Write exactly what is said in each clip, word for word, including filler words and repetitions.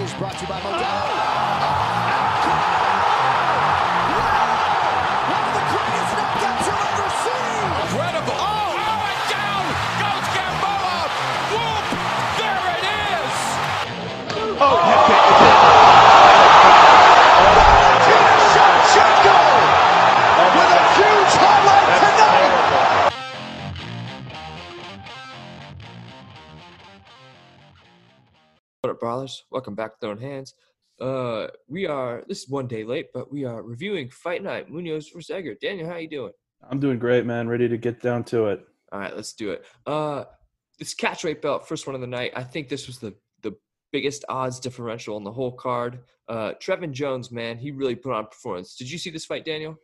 Is brought to you by Modelo. Oh. Wow! One of the greatest knockouts you'll ever see! Incredible! Oh, oh, and down goes Gamboa! Whoop! There it is! Oh, oh. Epic! Valentina Shevchenko with a huge highlight tonight! What up, brothers? Welcome back to Thrown Hands. Uh, we are, this is one day late, but we are reviewing Fight Night, Munhoz versus Edgar. Daniel, how you doing? I'm doing great, man. Ready to get down to it. All right, let's do it. Uh, this catch rate belt, first one of the night. I think this was the, the biggest odds differential on the whole card. Uh, Trevin Jones, man, he really put on a performance. Did you see this fight, Daniel?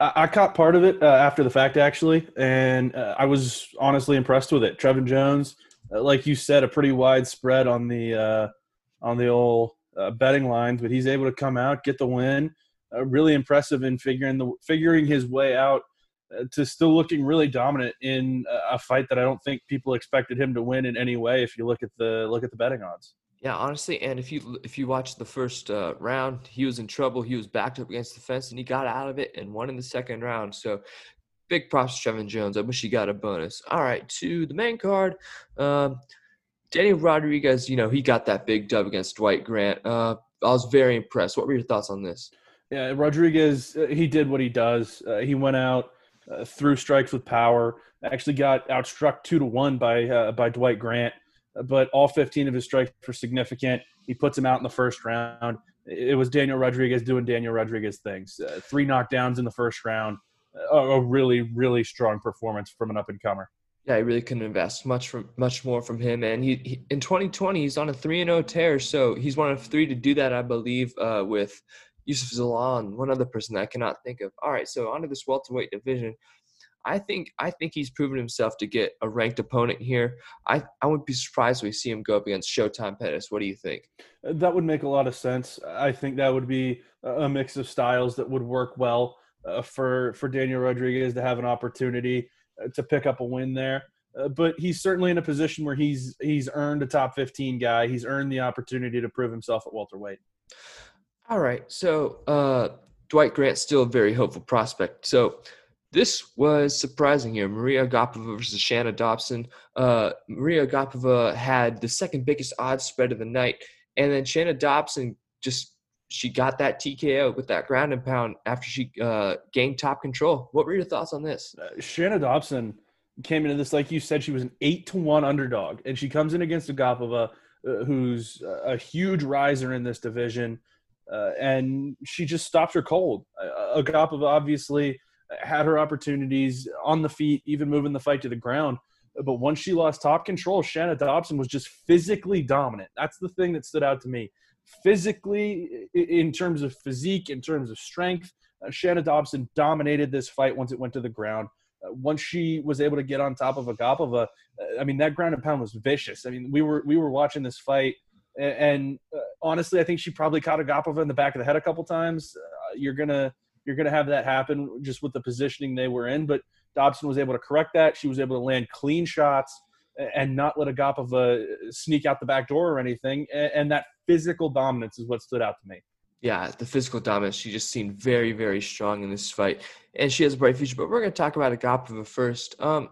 I, I caught part of it uh, after the fact, actually, and uh, I was honestly impressed with it. Trevin Jones, like you said, a pretty wide spread on the uh, on the old uh, betting lines, but he's able to come out, get the win. Uh, really impressive in figuring the figuring his way out uh, to still looking really dominant in a fight that I don't think people expected him to win in any way. If you look at the look at the betting odds. Yeah, honestly, and if you if you watch the first uh, round, he was in trouble. He was backed up against the fence, and he got out of it and won in the second round. So. Big props to Trevin Jones. I wish he got a bonus. All right, to the main card. Um, Daniel Rodriguez, you know, he got that big dub against Dwight Grant. Uh, I was very impressed. What were your thoughts on this? Yeah, Rodriguez, uh, he did what he does. Uh, he went out, uh, threw strikes with power, actually got outstruck two to one by uh, by Dwight Grant, but all fifteen of his strikes were significant. He puts him out in the first round. It was Daniel Rodriguez doing Daniel Rodriguez things. Uh, three knockdowns in the first round. A really, really strong performance from an up-and-comer. Yeah, I really couldn't invest much from much more from him. And he, he in twenty twenty, he's on a three and oh tear, so he's one of three to do that, I believe, uh, with Yusuf Zalan, one other person that I cannot think of. All right, so onto this welterweight division. I think I think he's proven himself to get a ranked opponent here. I, I wouldn't be surprised if we see him go up against Showtime Pettis. What do you think? That would make a lot of sense. I think that would be a mix of styles that would work well. Uh, for, for Daniel Rodriguez to have an opportunity uh, to pick up a win there. Uh, but he's certainly in a position where he's he's earned a top fifteen guy. He's earned the opportunity to prove himself at welterweight. All right. So uh, Dwight Grant's still a very hopeful prospect. So this was surprising here. Maria Agapova versus Shanna Dobson. Uh, Maria Agapova had the second biggest odds spread of the night. And then Shanna Dobson just – she got that T K O with that ground and pound after she uh, gained top control. What were your thoughts on this? Uh, Shanna Dobson came into this, like you said, she was an eight to one underdog, and she comes in against Agapova, uh, who's a huge riser in this division, uh, and she just stopped her cold. Uh, Agapova obviously had her opportunities on the feet, even moving the fight to the ground. But once she lost top control, Shanna Dobson was just physically dominant. That's the thing that stood out to me. Physically, in terms of physique, in terms of strength, uh, Shanna Dobson dominated this fight once it went to the ground. Uh, once she was able to get on top of Agapova, uh, I mean, that ground and pound was vicious. I mean, we were we were watching this fight, and, and uh, honestly, I think she probably caught Agapova in the back of the head a couple times. Uh, you're gonna you're gonna have that happen just with the positioning they were in, but Dobson was able to correct that. She was able to land clean shots and not let Agapova sneak out the back door or anything. And that physical dominance is what stood out to me. Yeah, the physical dominance. She just seemed very, very strong in this fight. And she has a bright future. But we're going to talk about Agapova first. Um,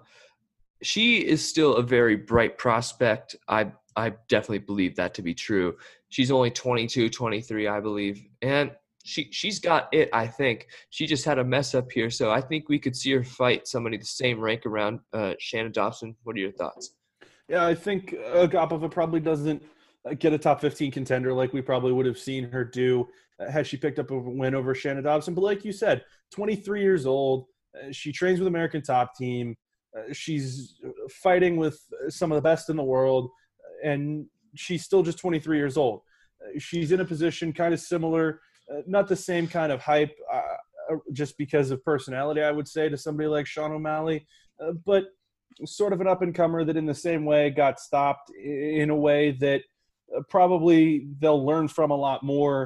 she is still a very bright prospect. I I definitely believe that to be true. She's only twenty-two, twenty-three, I believe. And She, she's got it, I think. She just had a mess up here. So I think we could see her fight somebody the same rank around uh, Shanna Dobson. What are your thoughts? Yeah, I think Agapova probably doesn't get a top fifteen contender like we probably would have seen her do had she picked up a win over Shanna Dobson. But like you said, twenty-three years old. She trains with American Top Team. She's fighting with some of the best in the world. And she's still just twenty-three years old. She's in a position kind of similar – Uh, not the same kind of hype uh, just because of personality, I would say, to somebody like Sean O'Malley, uh, but sort of an up-and-comer that in the same way got stopped in a way that uh, probably they'll learn from a lot more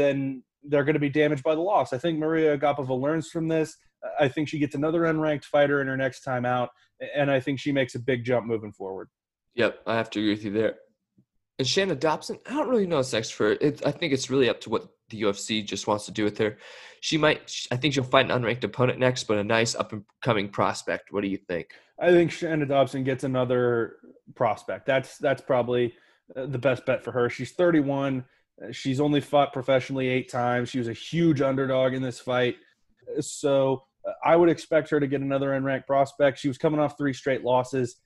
than they're going to be damaged by the loss. I think Maria Agapova learns from this. I think she gets another unranked fighter in her next time out, and I think she makes a big jump moving forward. Yep, I have to agree with you there. And Shanna Dobson, I don't really know what's next for her. It, I think it's really up to what the U F C just wants to do with her. She might, I think she'll fight an unranked opponent next, but a nice up-and-coming prospect. What do you think? I think Shanna Dobson gets another prospect. That's that's probably the best bet for her. She's thirty-one. She's only fought professionally eight times. She was a huge underdog in this fight. So I would expect her to get another unranked prospect. She was coming off three straight losses.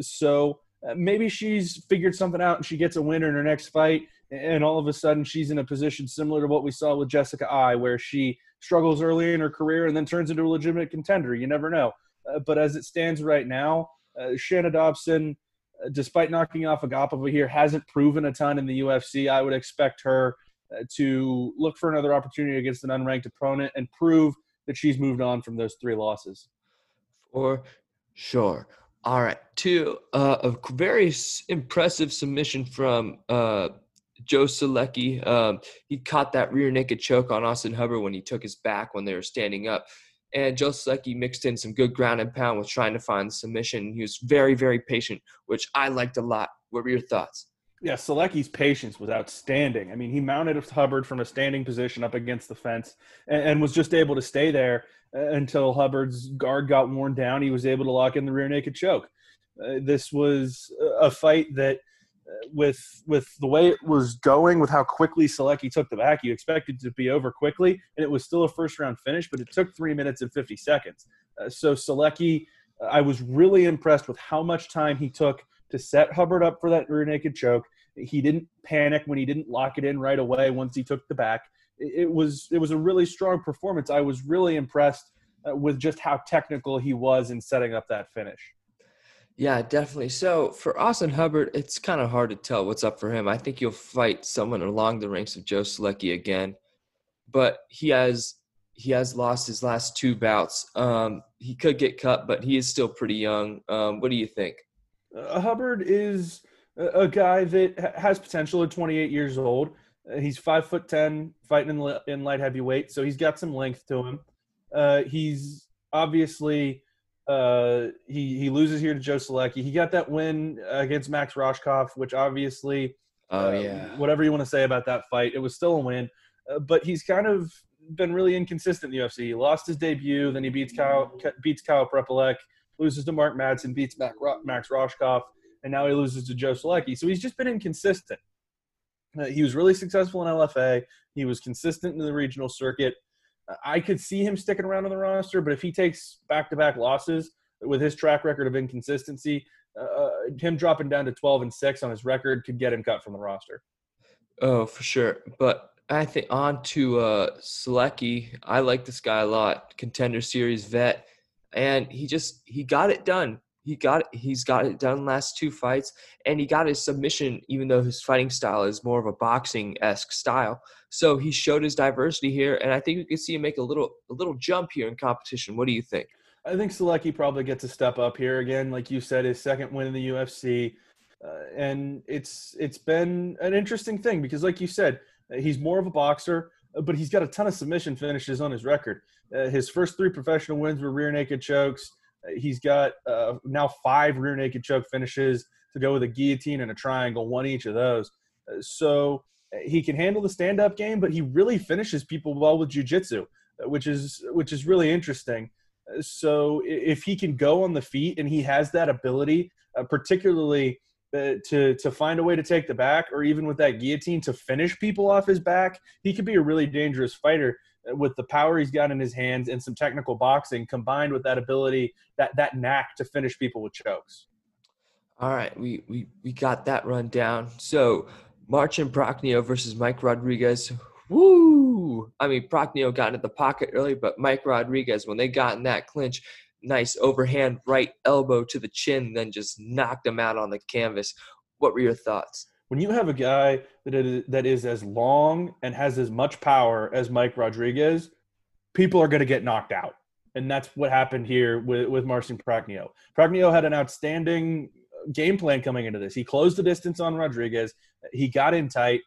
So maybe she's figured something out and she gets a win in her next fight, and all of a sudden she's in a position similar to what we saw with Jessica I, where she struggles early in her career and then turns into a legitimate contender. You never know. Uh, but as it stands right now, uh, Shanna Dobson, uh, despite knocking off Agapova here, hasn't proven a ton in the U F C. I would expect her uh, to look for another opportunity against an unranked opponent and prove that she's moved on from those three losses. For sure. All right, two uh, a very impressive submission from uh, Joe Selecki. Um, he caught that rear naked choke on Austin Hubbard when he took his back when they were standing up. And Joe Selecki mixed in some good ground and pound with trying to find the submission. He was very, very patient, which I liked a lot. What were your thoughts? Yeah, Selecki's patience was outstanding. I mean, he mounted Hubbard from a standing position up against the fence and, and was just able to stay there until Hubbard's guard got worn down. He was able to lock in the rear naked choke. Uh, this was a fight that uh, with with the way it was going, with how quickly Selecki took the back, you expected it to be over quickly, and it was still a first-round finish, but it took three minutes and fifty seconds. Uh, so Selecki, I was really impressed with how much time he took to set Hubbard up for that rear naked choke. He didn't panic when he didn't lock it in right away once he took the back. It was it was a really strong performance. I was really impressed with just how technical he was in setting up that finish. Yeah, definitely. So for Austin Hubbard, it's kind of hard to tell what's up for him. I think he'll fight someone along the ranks of Joe Selecki again, but he has he has lost his last two bouts. Um, he could get cut, but he is still pretty young. Um, what do you think? Uh, Hubbard is a, a guy that has potential at twenty-eight years old. He's five foot ten, fighting in, le- in light heavyweight, so he's got some length to him. Uh, he's obviously uh, he he loses here to Joe Selecki. He got that win against Max Roshkoff, which obviously, oh, uh, yeah. whatever you want to say about that fight, it was still a win. Uh, but he's kind of been really inconsistent in the U F C. He lost his debut, then he beats Kyle beats Kyle Preplek, loses to Mark Madsen, beats Mac, Max Roshkoff, and now he loses to Joe Selecki. So he's just been inconsistent. Uh, he was really successful in L F A. He was consistent in the regional circuit. Uh, I could see him sticking around on the roster, but if he takes back-to-back losses with his track record of inconsistency, uh, him dropping down to twelve and six on his record could get him cut from the roster. Oh, for sure. But I think on to uh, Selecki. I like this guy a lot. Contender Series vet. And he just – he got it done. He got it, he's got it done last two fights, and he got his submission, even though his fighting style is more of a boxing-esque style. So he showed his diversity here, and I think we can see him make a little a little jump here in competition. What do you think? I think Selecki probably gets a step up here again. Like you said, his second win in the U F C, uh, and it's it's been an interesting thing because, like you said, he's more of a boxer, but he's got a ton of submission finishes on his record. Uh, his first three professional wins were rear naked chokes. He's got uh, now five rear naked choke finishes to go with a guillotine and a triangle, one each of those. Uh, so he can handle the stand-up game, but he really finishes people well with jiu-jitsu, which is which is really interesting. Uh, so if he can go on the feet and he has that ability, uh, particularly uh, to, to find a way to take the back or even with that guillotine to finish people off his back, he could be a really dangerous fighter with the power he's got in his hands and some technical boxing combined with that ability, that that knack to finish people with chokes. All right, we we, we got that run down. So Marcin Prachnio versus Mike Rodriguez. Woo! I mean, Prachnio got into the pocket early, but Mike Rodriguez, when they got in that clinch, nice overhand right elbow to the chin, then just knocked him out on the canvas. What were your thoughts? When you have a guy that is, that is as long and has as much power as Mike Rodriguez, people are going to get knocked out. And that's what happened here with, with Marcin Prachnio. Prachnio had an outstanding game plan coming into this. He closed the distance on Rodriguez. He got in tight,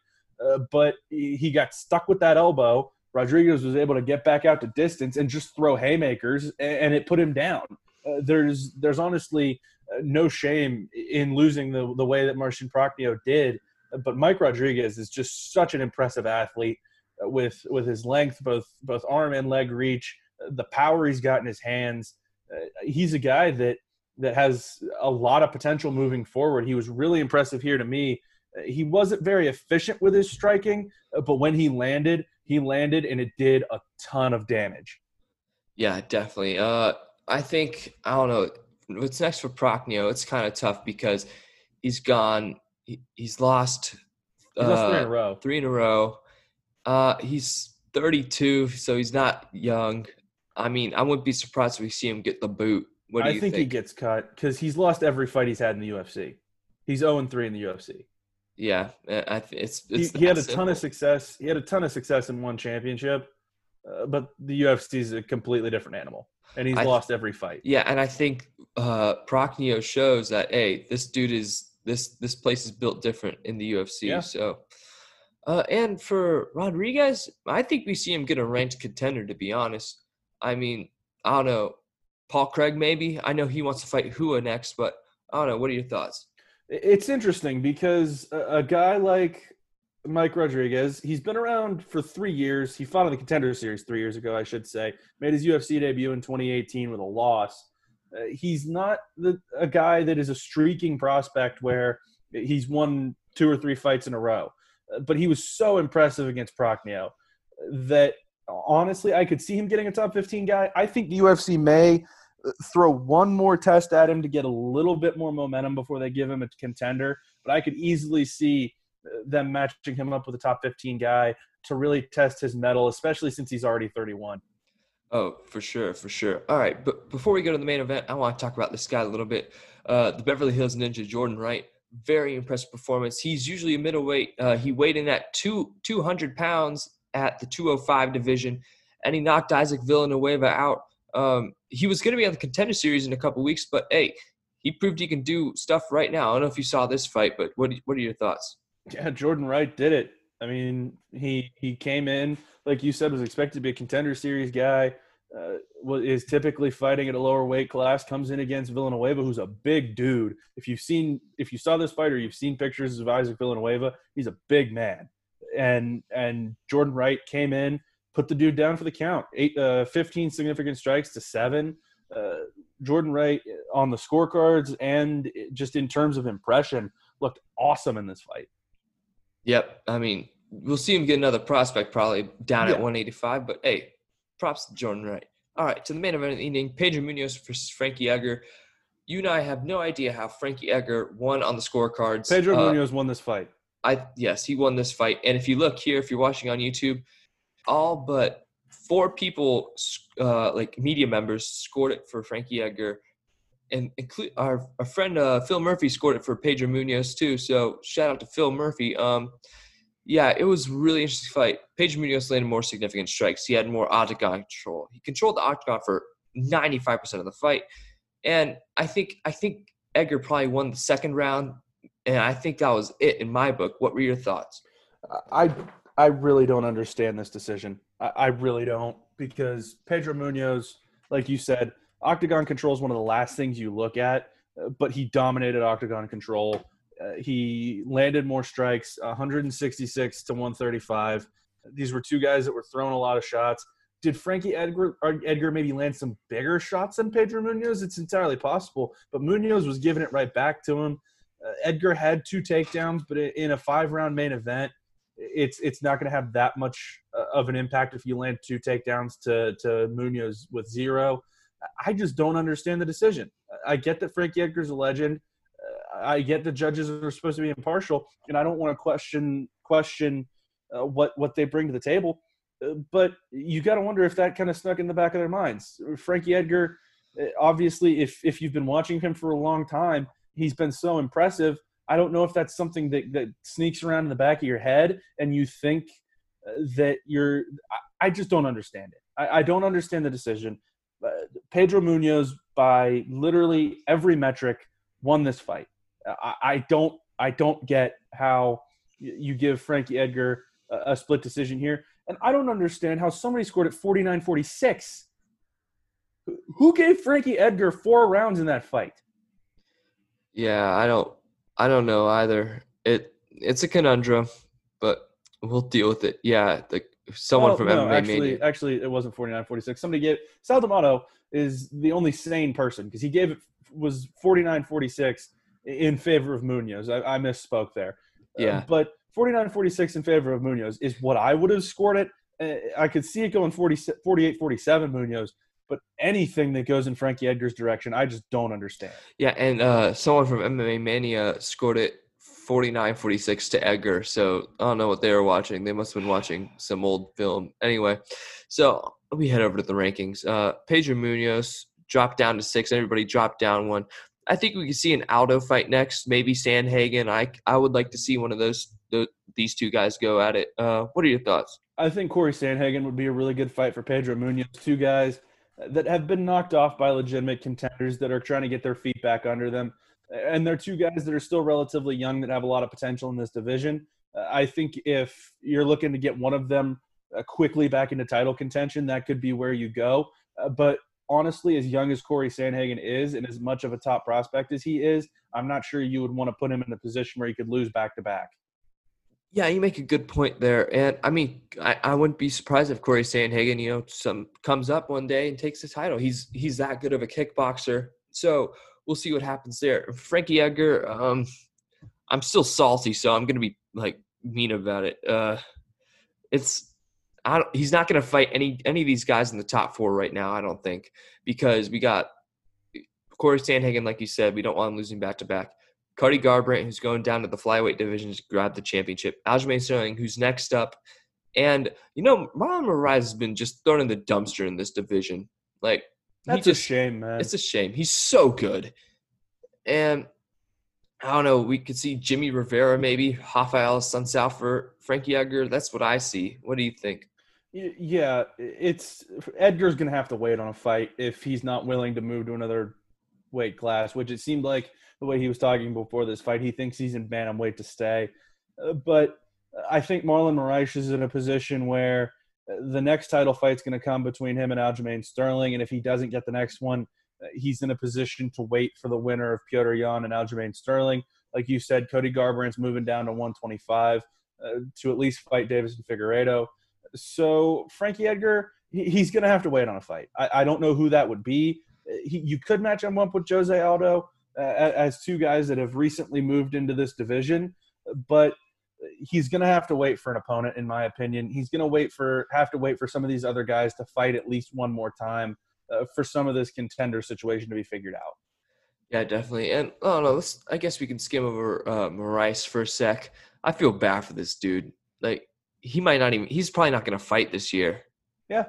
uh, but he, he got stuck with that elbow Rodriguez was able to get back out to distance and just throw haymakers, and it put him down. Uh, there's there's honestly no shame in losing the, the way that Marcin Prachnio did. But Mike Rodriguez is just such an impressive athlete with with his length, both both arm and leg reach, the power he's got in his hands. Uh, he's a guy that that has a lot of potential moving forward. He was really impressive here to me. Uh, he wasn't very efficient with his striking, uh, but when he landed, he landed and it did a ton of damage. Yeah, definitely. Uh, I think, I don't know, what's next for Prachnio, it's kind of tough because he's gone – He's lost, uh, he's lost three in a row. Three in a row. Uh, he's thirty-two, so he's not young. I mean, I wouldn't be surprised if we see him get the boot. What do I you think? I think he gets cut because he's lost every fight he's had in the U F C. He's zero and three in the U F C. Yeah, I th- it's, it's he, he had a ton of success. He had a ton of success in one championship, uh, but the U F C is a completely different animal, and he's I, lost every fight. Yeah, and I think uh, Prachnio shows that, hey, this dude is – This this place is built different in the U F C. Yeah. So, uh, and for Rodriguez, I think we see him get a ranked contender, to be honest. I mean, I don't know. Paul Craig, maybe? I know he wants to fight Hua next, but I don't know. What are your thoughts? It's interesting because a, a guy like Mike Rodriguez, he's been around for three years. He fought in the Contender Series three years ago, I should say. Made his U F C debut in twenty eighteen with a loss. Uh, he's not the, a guy that is a streaking prospect where he's won two or three fights in a row. Uh, but he was so impressive against Prachnio that, honestly, I could see him getting a top fifteen guy. I think the U F C may throw one more test at him to get a little bit more momentum before they give him a contender. But I could easily see them matching him up with a top fifteen guy to really test his mettle, especially since he's already thirty-one. Oh, for sure, for sure. All right, but before we go to the main event, I want to talk about this guy a little bit. Uh, the Beverly Hills Ninja, Jordan Wright, very impressive performance. He's usually a middleweight. Uh, he weighed in at two, 200 pounds at the two oh five division, and he knocked Isaac Villanueva out. Um, he was going to be on the Contender Series in a couple weeks, but, hey, he proved he can do stuff right now. I don't know if you saw this fight, but what what are your thoughts? Yeah, Jordan Wright did it. I mean, he, he came in, like you said, was expected to be a Contender Series guy, uh, is typically fighting at a lower weight class, comes in against Villanueva, who's a big dude. If you've seen, if you saw this fight or you've seen pictures of Isaac Villanueva, he's a big man. And, and Jordan Wright came in, put the dude down for the count, eight, uh, fifteen significant strikes to seven. Uh, Jordan Wright on the scorecards and just in terms of impression looked awesome in this fight. Yep. I mean, we'll see him get another prospect probably down yeah. at one eighty-five, but hey, props to Jordan Wright. All right, to the main event of the evening, Pedro Munhoz versus Frankie Edgar. You and I have no idea how Frankie Edgar won on the scorecards. Pedro uh, Munhoz won this fight. I Yes, he won this fight. And if you look here, if you're watching on YouTube, all but four people, uh, like media members, scored it for Frankie Edgar. And include our, our friend uh, Phil Murphy scored it for Pedro Munhoz too. So shout out to Phil Murphy. Um, yeah, it was a really interesting fight. Pedro Munhoz landed more significant strikes. He had more octagon control. He controlled the octagon for ninety-five percent of the fight. And I think I think Edgar probably won the second round. And I think that was it in my book. What were your thoughts? I I really don't understand this decision. I, I really don't because Pedro Munhoz, like you said, octagon control is one of the last things you look at, but he dominated octagon control. Uh, he landed more strikes, one sixty-six to one thirty-five. These were two guys that were throwing a lot of shots. Did Frankie Edgar, Edgar maybe land some bigger shots than Pedro Munhoz? It's entirely possible, but Munhoz was giving it right back to him. Uh, Edgar had two takedowns, but in a five-round main event, it's it's not going to have that much of an impact if you land two takedowns to, to Munhoz with zero. I just don't understand the decision. I get that Frankie Edgar's a legend. I get that judges are supposed to be impartial, and I don't want to question question uh, what, what they bring to the table. Uh, but you got to wonder if that kind of snuck in the back of their minds. Frankie Edgar, obviously, if if you've been watching him for a long time, he's been so impressive. I don't know if that's something that, that sneaks around in the back of your head and you think that you're – I just don't understand it. I, I don't understand the decision. Pedro Munhoz, by literally every metric, won this fight. I, I don't, I don't get how you give Frankie Edgar a split decision here. And I don't understand how somebody scored at forty-nine forty-six. Who gave Frankie Edgar four rounds in that fight? Yeah, I don't I don't know either. It it's a conundrum, but we'll deal with it. Yeah, the, someone well, from no, M M A actually, Mania. Actually, it wasn't forty-nine forty-six. Somebody gave – Sal D'Amato is the only sane person because he gave it – was forty-nine forty-six in favor of Munhoz. I, I misspoke there. Yeah. Uh, but forty-nine forty-six in favor of Munhoz is what I would have scored it. Uh, I could see it going forty-eight forty-seven Munhoz. But anything that goes in Frankie Edgar's direction, I just don't understand. Yeah, and uh, someone from M M A Mania scored it forty-nine forty-six to Edgar. So I don't know what they were watching. They must have been watching some old film. Anyway, so we head over to the rankings. Uh, Pedro Munhoz dropped down to six. Everybody dropped down one. I think we could see an Aldo fight next, maybe Sandhagen. I, I would like to see one of those the, these two guys go at it. Uh, what are your thoughts? I think Cory Sandhagen would be a really good fight for Pedro Munhoz. Two guys that have been knocked off by legitimate contenders that are trying to get their feet back under them. And they're two guys that are still relatively young that have a lot of potential in this division. Uh, I think if you're looking to get one of them uh, quickly back into title contention, that could be where you go. Uh, but honestly, as young as Cory Sandhagen is and as much of a top prospect as he is, I'm not sure you would want to put him in a position where he could lose back-to-back. Yeah, you make a good point there. And, I mean, I, I wouldn't be surprised if Cory Sandhagen, you know, some comes up one day and takes the title. He's he's that good of a kickboxer. So we'll see what happens there. Frankie Edgar, um, I'm still salty, so I'm going to be, like, mean about it. Uh, it's I don't, he's not going to fight any, any of these guys in the top four right now, I don't think, because we got Cory Sandhagen, like you said. We don't want him losing back-to-back. Cody Garbrandt, who's going down to the flyweight division to grab the championship. Aljamain Sterling, who's next up. And, you know, Marlon Moraes has been just thrown in the dumpster in this division. Like, that's just, a shame, man. It's a shame. He's so good. And, I don't know, we could see Jimmy Rivera maybe, Rafael Sunsao for Frankie Edgar. That's what I see. What do you think? Yeah, it's Edgar's going to have to wait on a fight if he's not willing to move to another weight class, which it seemed like the way he was talking before this fight, he thinks he's in bantamweight to stay. Uh, but I think Marlon Moraes is in a position where the next title fight's going to come between him and Aljamain Sterling, and if he doesn't get the next one, he's in a position to wait for the winner of Petr Yan and Aljamain Sterling. Like you said, Cody Garbrandt's moving down to one twenty-five uh, to at least fight Davis and Figueiredo. So Frankie Edgar, he, he's going to have to wait on a fight. I, I don't know who that would be. He, you could match him up with Jose Aldo uh, as two guys that have recently moved into this division, but he's going to have to wait for an opponent, in my opinion. He's going to wait for have to wait for some of these other guys to fight at least one more time uh, for some of this contender situation to be figured out. Yeah, definitely. And I don't know, let's, I guess we can skim over uh, Moraes for a sec. I feel bad for this dude. Like he might not even. He's probably not going to fight this year. Yeah,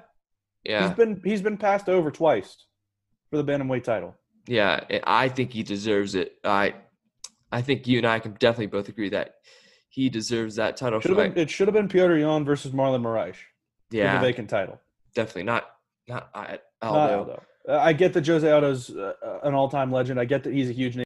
yeah. He's been he's been passed over twice for the bantamweight title. Yeah, I think he deserves it. I I think you and I can definitely both agree that he deserves that title should fight. Have been, it should have been Petr Yan versus Marlon Moraes. Yeah. For the vacant title. Definitely. Not not Aldo. Not Aldo. I get that Jose Aldo's uh, an all-time legend. I get that he's a huge name.